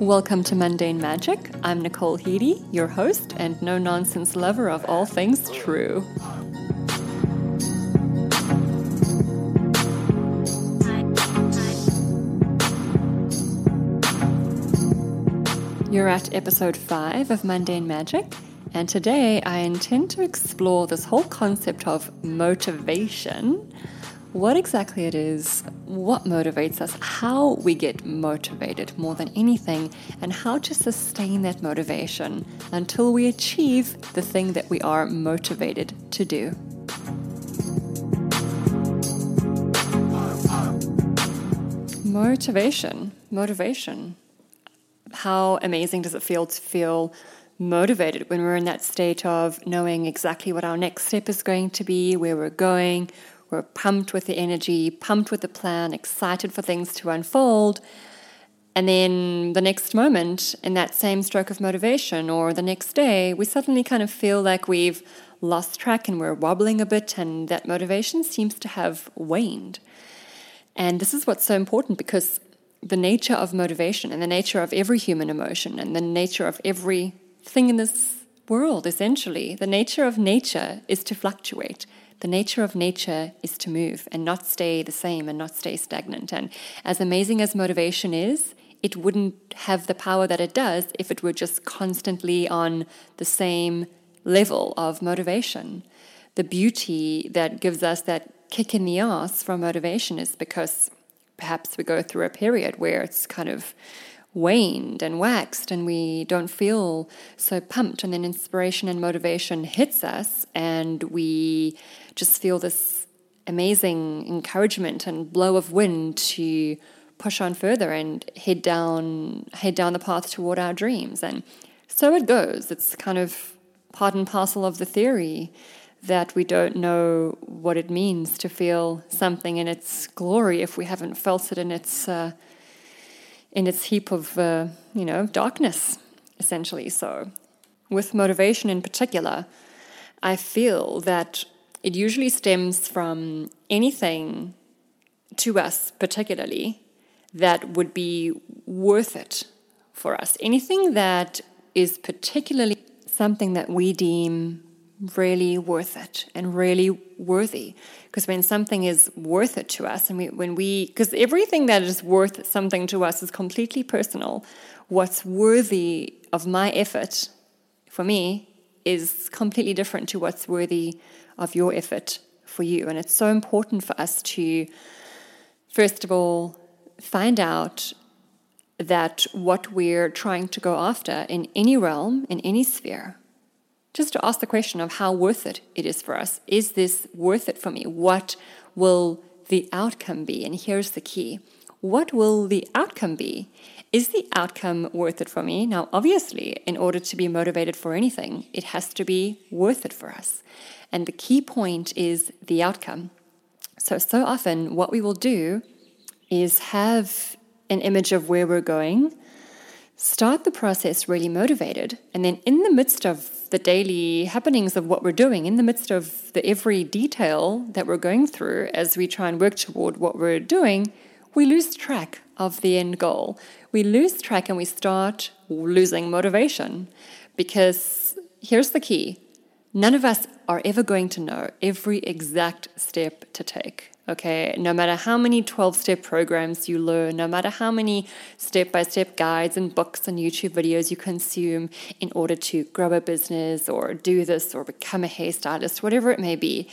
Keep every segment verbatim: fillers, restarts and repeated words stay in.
Welcome to Mundane Magic. I'm Nicole Heady, your host and no-nonsense lover of all things true. You're at episode five of Mundane Magic, and today I intend to explore this whole concept of motivation. What exactly it is, what motivates us, how we get motivated more than anything, and how to sustain that motivation until we achieve the thing that we are motivated to do. Motivation, motivation. How amazing does it feel to feel motivated when we're in that state of knowing exactly what our next step is going to be, where we're going. We're pumped with the energy, pumped with the plan, excited for things to unfold. And then the next moment, in that same stroke of motivation or the next day, we suddenly kind of feel like we've lost track and we're wobbling a bit, and that motivation seems to have waned. And this is what's so important, because the nature of motivation and the nature of every human emotion and the nature of every thing in this world, essentially, the nature of nature is to fluctuate. The nature of nature is to move and not stay the same and not stay stagnant. And as amazing as motivation is, it wouldn't have the power that it does if it were just constantly on the same level of motivation. The beauty that gives us that kick in the ass from motivation is because perhaps we go through a period where it's kind of waned and waxed and we don't feel so pumped, and then inspiration and motivation hits us and we just feel this amazing encouragement and blow of wind to push on further and head down head down the path toward our dreams. And so it goes. It's kind of part and parcel of the theory that we don't know what it means to feel something in its glory if we haven't felt it in its uh, in its heap of, uh, you know, darkness, essentially. So with motivation in particular, I feel that it usually stems from anything to us particularly that would be worth it for us. Anything that is particularly something that we deem really worth it and really worthy, because when something is worth it to us, and we, when we, because everything that is worth something to us is completely personal. What's worthy of my effort for me is completely different to what's worthy of your effort for you. And it's so important for us to, first of all, find out that what we're trying to go after in any realm, in any sphere, just to ask the question of how worth it it is for us. Is this worth it for me? What will the outcome be? And here's the key. What will the outcome be? Is the outcome worth it for me? Now, obviously, in order to be motivated for anything, it has to be worth it for us. And the key point is the outcome. So, so often what we will do is have an image of where we're going, start the process really motivated, and then in the midst of the daily happenings of what we're doing, in the midst of the every detail that we're going through as we try and work toward what we're doing, we lose track of the end goal. We lose track and we start losing motivation, because here's the key. None of us are ever going to know every exact step to take. Okay, no matter how many twelve-step programs you learn, no matter how many step-by-step guides and books and YouTube videos you consume in order to grow a business or do this or become a hairstylist, whatever it may be,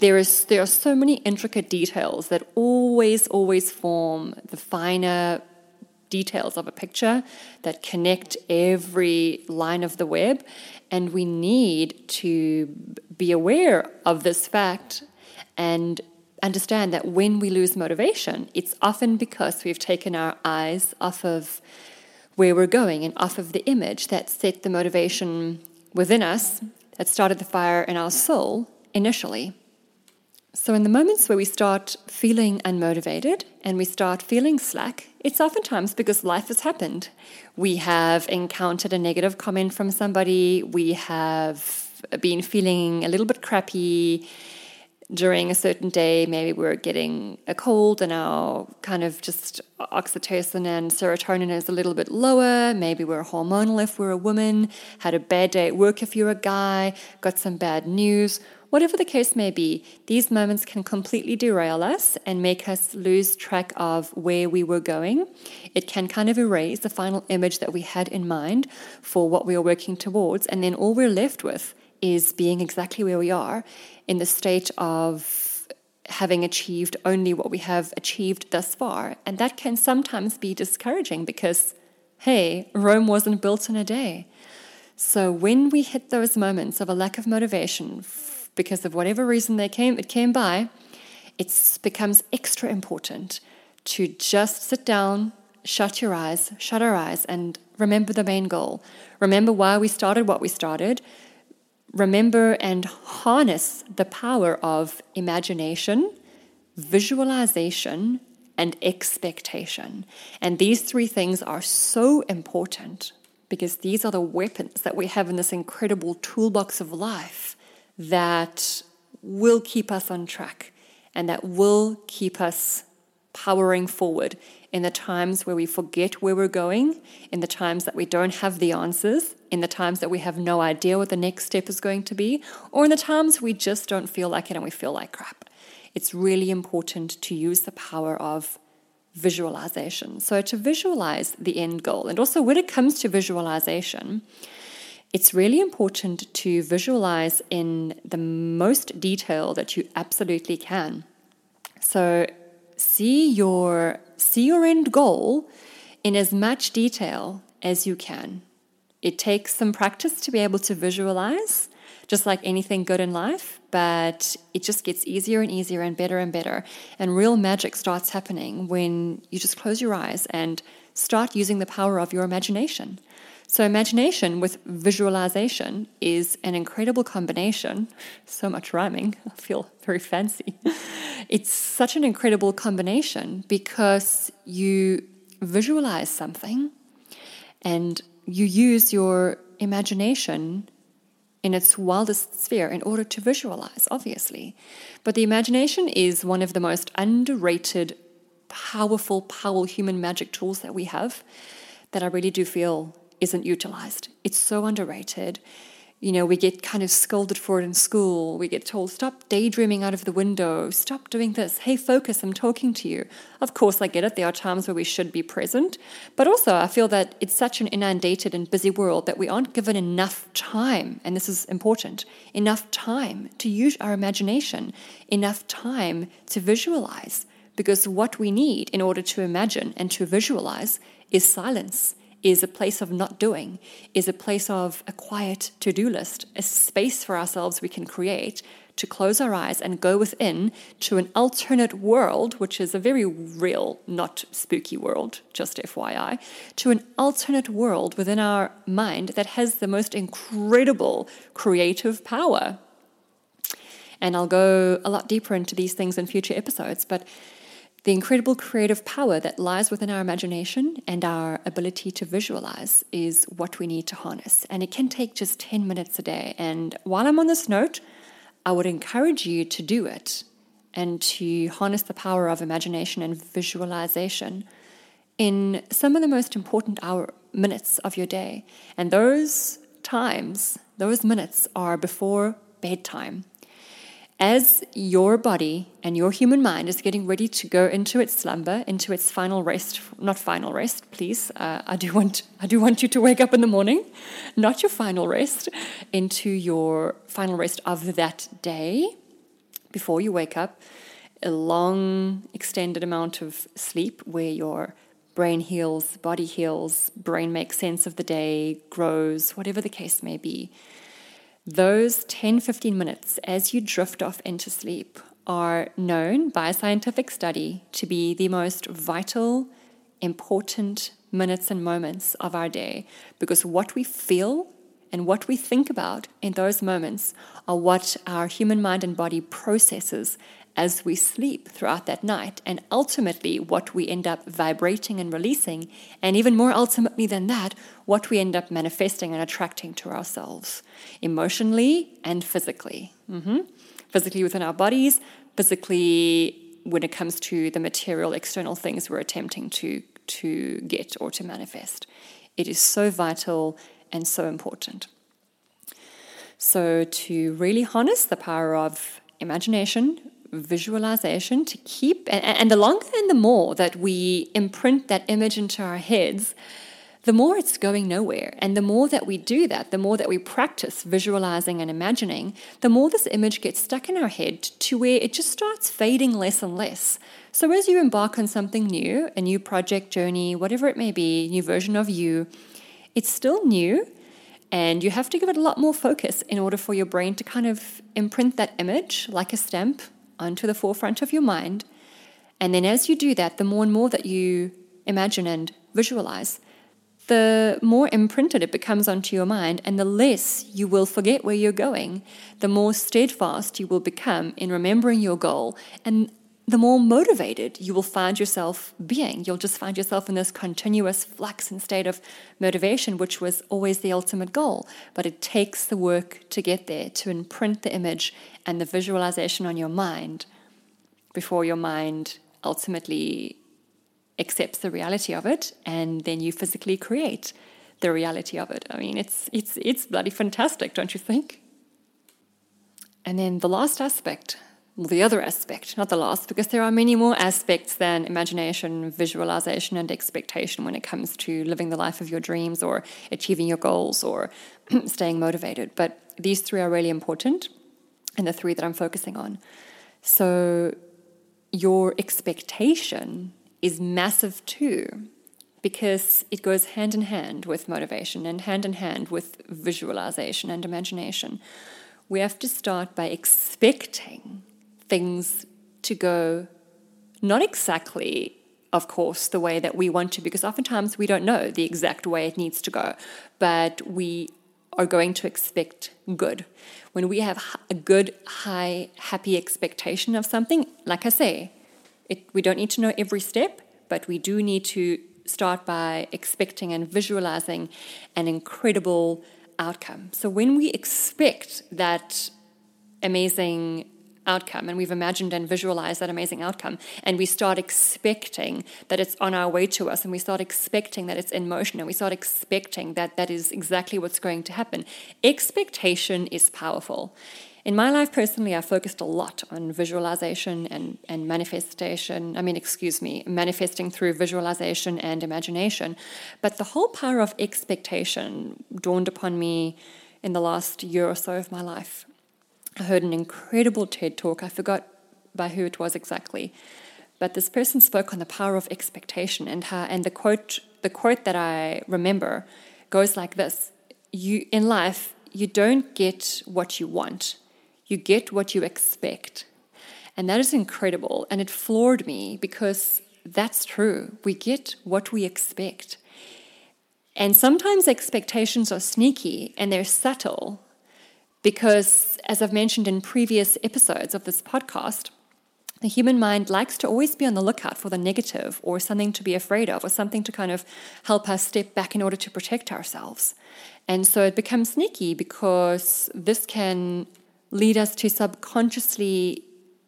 there is there are so many intricate details that always, always form the finer details of a picture that connect every line of the web. And we need to be aware of this fact and understand that when we lose motivation, it's often because we've taken our eyes off of where we're going and off of the image that set the motivation within us, that started the fire in our soul initially. So in the moments where we start feeling unmotivated and we start feeling slack, it's oftentimes because life has happened. We have encountered a negative comment from somebody. We have been feeling a little bit crappy. during a certain day, maybe we're getting a cold and our kind of just oxytocin and serotonin is a little bit lower. Maybe we're hormonal if we're a woman, had a bad day at work if you're a guy, got some bad news. Whatever the case may be, these moments can completely derail us and make us lose track of where we were going. It can kind of erase the final image that we had in mind for what we were working towards, and then all we're left with is being exactly where we are, in the state of having achieved only what we have achieved thus far. And that can sometimes be discouraging because, hey, Rome wasn't built in a day. So when we hit those moments of a lack of motivation, because of whatever reason they came, it came by, it becomes extra important to just sit down, shut your eyes, shut our eyes, and remember the main goal. Remember why we started what we started. Remember and harness the power of imagination, visualization, and expectation. And these three things are so important because these are the weapons that we have in this incredible toolbox of life that will keep us on track and that will keep us powering forward in the times where we forget where we're going, in the times that we don't have the answers, in the times that we have no idea what the next step is going to be, or in the times we just don't feel like it and we feel like crap. It's really important to use the power of visualization. So to visualize the end goal, and also when it comes to visualization, it's really important to visualize in the most detail that you absolutely can. So See your see your end goal in as much detail as you can. It takes some practice to be able to visualize, just like anything good in life, but it just gets easier and easier and better and better. And real magic starts happening when you just close your eyes and start using the power of your imagination. So imagination with visualization is an incredible combination. So much rhyming. I feel very fancy. It's such an incredible combination because you visualize something and you use your imagination in its wildest sphere in order to visualize, obviously. But the imagination is one of the most underrated, powerful, powerful human magic tools that we have that I really do feel isn't utilized. It's so underrated. You know, we get kind of scolded for it in school. We get told, stop daydreaming out of the window. Stop doing this. Hey, focus, I'm talking to you. Of course, I get it. There are times where we should be present. But also, I feel that it's such an inundated and busy world that we aren't given enough time, and this is important, enough time to use our imagination, enough time to visualize. Because what we need in order to imagine and to visualize is silence, is a place of not doing, is a place of a quiet to-do list, a space for ourselves we can create to close our eyes and go within to an alternate world, which is a very real, not spooky world, just F Y I, to an alternate world within our mind that has the most incredible creative power. And I'll go a lot deeper into these things in future episodes, but the incredible creative power that lies within our imagination and our ability to visualize is what we need to harness. And it can take just ten minutes a day. And while I'm on this note, I would encourage you to do it and to harness the power of imagination and visualization in some of the most important hour minutes of your day. And those times, those minutes are before bedtime. As your body and your human mind is getting ready to go into its slumber, into its final rest, not final rest, please, uh, I do want I do want you to wake up in the morning, not your final rest, into your final rest of that day before you wake up, a long extended amount of sleep where your brain heals, body heals, brain makes sense of the day, grows, whatever the case may be. Those ten to fifteen minutes as you drift off into sleep are known by scientific study to be the most vital, important minutes and moments of our day, because what we feel and what we think about in those moments are what our human mind and body processes as we sleep throughout that night, and ultimately what we end up vibrating and releasing, and even more ultimately than that, what we end up manifesting and attracting to ourselves, emotionally and physically. Mm-hmm. physically within our bodies, physically when it comes to the material, external things we're attempting to to get or to manifest. It is so vital and so important. So to really harness the power of imagination, visualization, to keep, and, and the longer and the more that we imprint that image into our heads, the more it's going nowhere. And the more that we do that, the more that we practice visualizing and imagining, the more this image gets stuck in our head to where it just starts fading less and less. So as you embark on something new, a new project, journey, whatever it may be, new version of you, it's still new, and you have to give it a lot more focus in order for your brain to kind of imprint that image like a stamp onto the forefront of your mind. And then as you do that, the more and more that you imagine and visualize, the more imprinted it becomes onto your mind, and the less you will forget where you're going, the more steadfast you will become in remembering your goal, and the more motivated you will find yourself being. You'll just find yourself in this continuous flux and state of motivation, which was always the ultimate goal. But it takes the work to get there, to imprint the image and the visualization on your mind before your mind ultimately accepts the reality of it, and then you physically create the reality of it. I mean, it's it's it's bloody fantastic, don't you think? And then the last aspect, well, the other aspect, not the last, because there are many more aspects than imagination, visualization, and expectation when it comes to living the life of your dreams or achieving your goals or staying motivated. But these three are really important, and the three that I'm focusing on. So your expectation is massive too, because it goes hand in hand with motivation and hand in hand with visualization and imagination. We have to start by expecting things to go not exactly, of course, the way that we want to, because oftentimes we don't know the exact way it needs to go, but we are going to expect good. When we have a good, high, happy expectation of something, like I say, It, we don't need to know every step, but we do need to start by expecting and visualizing an incredible outcome. So when we expect that amazing outcome, and we've imagined and visualized that amazing outcome, and we start expecting that it's on our way to us, and we start expecting that it's in motion, and we start expecting that that is exactly what's going to happen. Expectation is powerful. In my life personally, I focused a lot on visualization and, and manifestation. I mean, excuse me, manifesting through visualization and imagination. But the whole power of expectation dawned upon me in the last year or so of my life. I heard an incredible TED talk. I forgot by who it was exactly. But this person spoke on the power of expectation, and her, and the quote, the quote that I remember goes like this. You, in life, you don't get what you want. You get what you expect. And that is incredible. And it floored me, because that's true. We get what we expect. And sometimes expectations are sneaky and they're subtle, because, as I've mentioned in previous episodes of this podcast, the human mind likes to always be on the lookout for the negative or something to be afraid of or something to kind of help us step back in order to protect ourselves. And so it becomes sneaky, because this can lead us to subconsciously,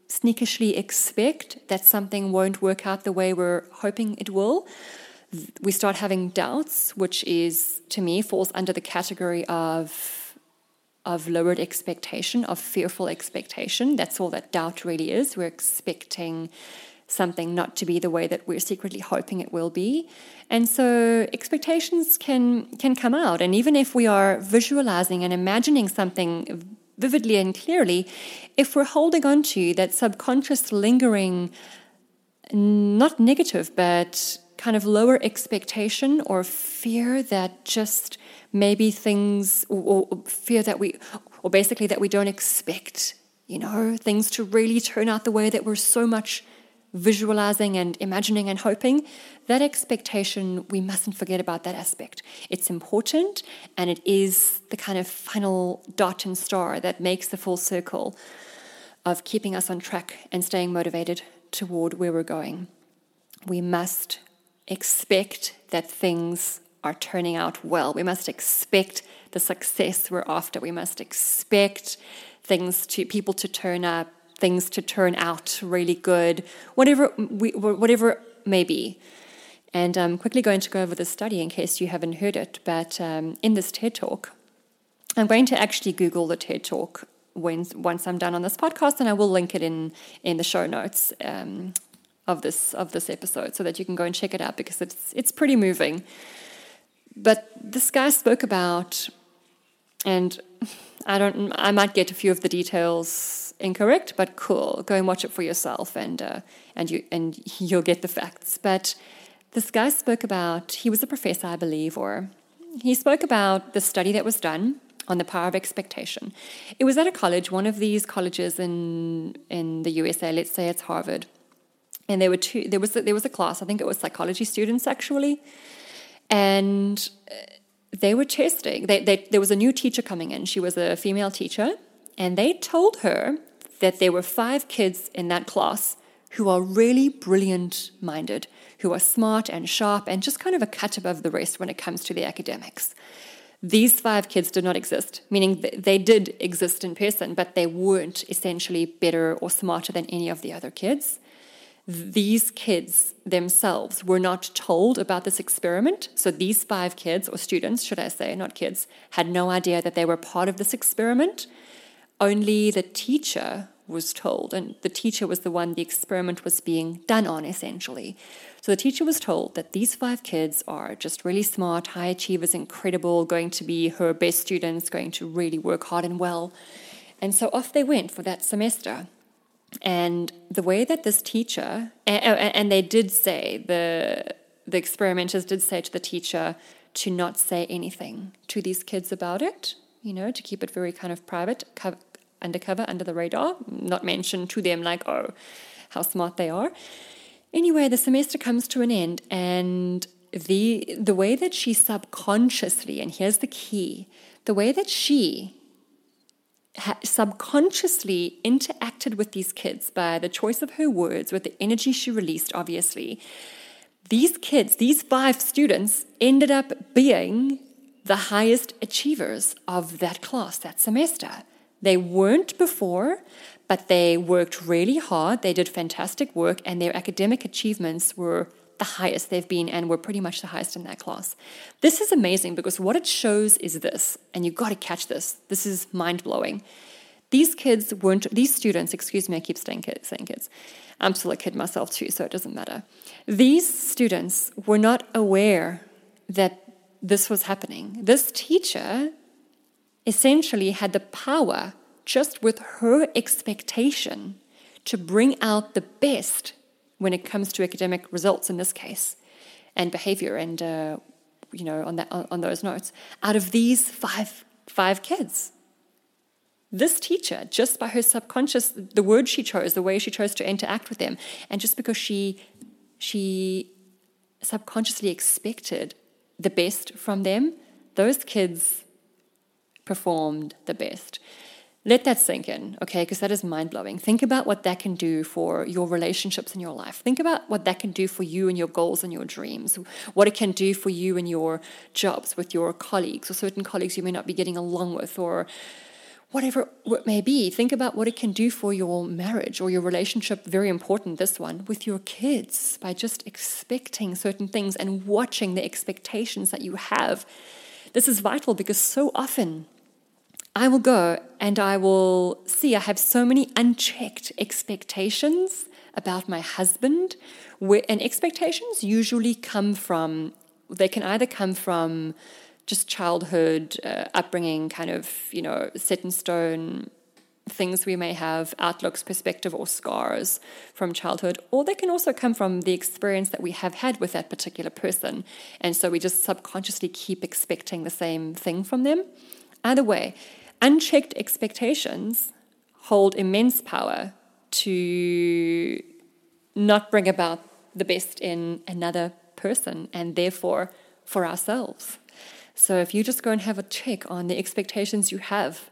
sneakishly expect that something won't work out the way we're hoping it will. We start having doubts, which is, to me, falls under the category of of lowered expectation, of fearful expectation. That's all that doubt really is. We're expecting something not to be the way that we're secretly hoping it will be. And so expectations can can come out. And even if we are visualizing and imagining something vividly and clearly, if we're holding on to that subconscious lingering, not negative, but kind of lower expectation or fear that just maybe things, or, or fear that we, or basically that we don't expect, you know, things to really turn out the way that we're so much visualizing and imagining and hoping, that expectation, we mustn't forget about that aspect. It's important, and it is the kind of final dot and star that makes the full circle of keeping us on track and staying motivated toward where we're going. We must expect that things are turning out well. We must expect the success we're after. We must expect things to people to turn up, things to turn out really good, whatever we, whatever it may be. And I'm quickly going to go over the study in case you haven't heard it. But um, in this TED Talk, I'm going to actually Google the TED Talk when once I'm done on this podcast, and I will link it in in the show notes um, of this of this episode so that you can go and check it out, because it's it's pretty moving. But this guy spoke about, and I don't, I might get a few of the details incorrect, but cool, go and watch it for yourself, and uh, and you and you'll get the facts. But this guy spoke about, he was a professor, I believe, or he spoke about the study that was done on the power of expectation. It was at a college, one of these colleges in in the U S A, let's say it's Harvard. And there were two, there was a, there was a class, I think it was psychology students actually, and they were testing. They, they, there was a new teacher coming in. She was a female teacher, and they told her that there were five kids in that class who are really brilliant-minded, who are smart and sharp and just kind of a cut above the rest when it comes to the academics. These five kids did not exist, meaning they did exist in person, but they weren't essentially better or smarter than any of the other kids. These kids themselves were not told about this experiment, so these five kids, or students, should I say, not kids, had no idea that they were part of this experiment. Only the teacher was told, and the teacher was the one the experiment was being done on, essentially. So the teacher was told that these five kids are just really smart, high achievers, incredible, going to be her best students, going to really work hard and well. And so off they went for that semester. And the way that this teacher, and they did say, the the experimenters did say to the teacher to not say anything to these kids about it, you know, to keep it very kind of private, undercover, under the radar, not mention to them like, oh, how smart they are. Anyway, the semester comes to an end, and the the way that she subconsciously, and here's the key, the way that she ha- subconsciously interacted with these kids by the choice of her words, with the energy she released, obviously, these kids, these five students ended up being the highest achievers of that class that semester. They weren't before, but they worked really hard. They did fantastic work, and their academic achievements were the highest they've been and were pretty much the highest in that class. This is amazing because what it shows is this, and you've got to catch this. This is mind-blowing. These kids weren't, these students, excuse me, I keep saying kids, saying kids. I'm still a kid myself too, so it doesn't matter. These students were not aware that this was happening. This teacher essentially had the power, just with her expectation, to bring out the best when it comes to academic results in this case, and behavior, and uh, you know, on that on those notes, out of these five five kids. This teacher, just by her subconscious, the words she chose, the way she chose to interact with them, and just because she she subconsciously expected the best from them, those kids performed the best. Let that sink in, okay? Because that is mind-blowing. Think about what that can do for your relationships in your life. Think about what that can do for you and your goals and your dreams, what it can do for you in your jobs with your colleagues or certain colleagues you may not be getting along with, or whatever it may be. Think about what it can do for your marriage or your relationship, very important, this one, with your kids, by just expecting certain things and watching the expectations that you have. This is vital because so often I will go and I will see I have so many unchecked expectations about my husband. And expectations usually come from, they can either come from just childhood, uh, upbringing, kind of, you know, set in stone things we may have, outlooks, perspective, or scars from childhood, or they can also come from the experience that we have had with that particular person. And so we just subconsciously keep expecting the same thing from them. Either way, unchecked expectations hold immense power to not bring about the best in another person, and therefore for ourselves. So if you just go and have a check on the expectations you have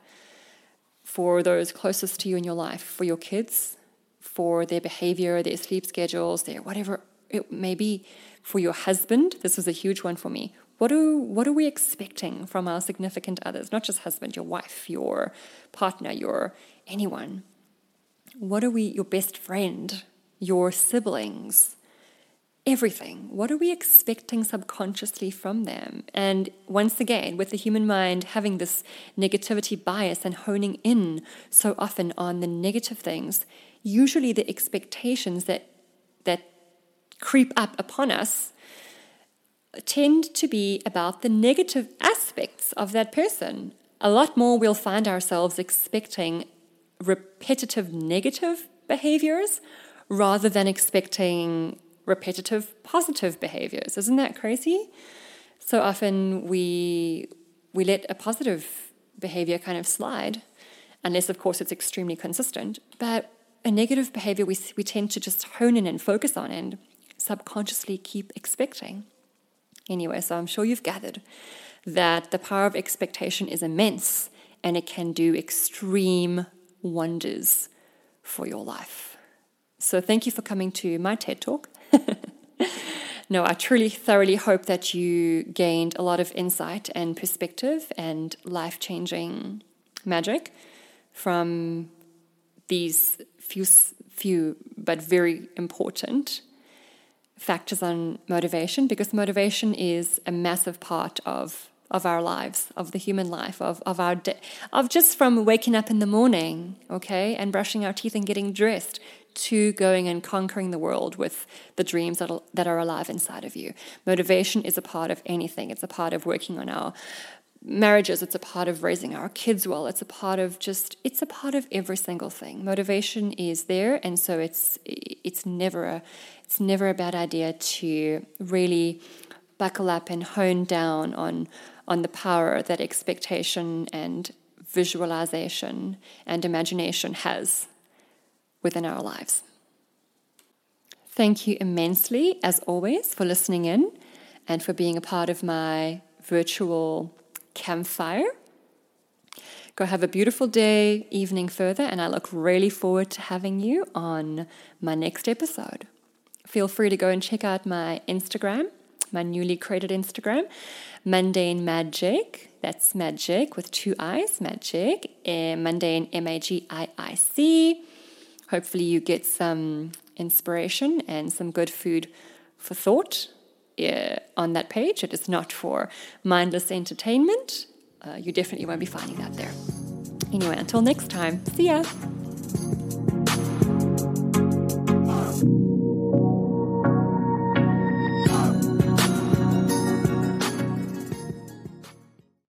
for those closest to you in your life, for your kids, for their behavior, their sleep schedules, their whatever it may be, for your husband, this was a huge one for me. What do what are we expecting from our significant others? Not just husband, your wife, your partner, your anyone. What are we, your best friend, your siblings, everything. What are we expecting subconsciously from them? And once again, with the human mind having this negativity bias and honing in so often on the negative things, usually the expectations that that creep up upon us tend to be about the negative aspects of that person. A lot more we'll find ourselves expecting repetitive negative behaviors rather than expecting repetitive positive behaviors. Isn't that crazy? So often we we let a positive behavior kind of slide, unless of course it's extremely consistent, but a negative behavior we we tend to just hone in and focus on and subconsciously keep expecting. Anyway, so I'm sure you've gathered that the power of expectation is immense and it can do extreme wonders for your life. So thank you for coming to my TED Talk. No, I truly, thoroughly hope that you gained a lot of insight and perspective and life-changing magic from these few, few but very important factors on motivation, because motivation is a massive part of of our lives, of the human life, of of our de- of just from waking up in the morning, okay, and brushing our teeth and getting dressed, to going and conquering the world with the dreams that that are alive inside of you. Motivation is a part of anything. It's a part of working on our marriages. It's a part of raising our kids well. It's a part of just. It's a part of every single thing. Motivation is there, and so it's it's never a it's never a bad idea to really buckle up and hone down on on the power that expectation and visualization and imagination has within our lives. Thank you immensely, as always, for listening in and for being a part of my virtual campfire. Go have a beautiful day, evening further, and I look really forward to having you on my next episode. Feel free to go and check out my Instagram, my newly created Instagram, Mundane Magic. That's magic with two eyes, magic, mundane, M A G I I C. Hopefully you get some inspiration and some good food for thought yeah, on that page. It is not for mindless entertainment. Uh, you definitely won't be finding that there. Anyway, until next time, see ya.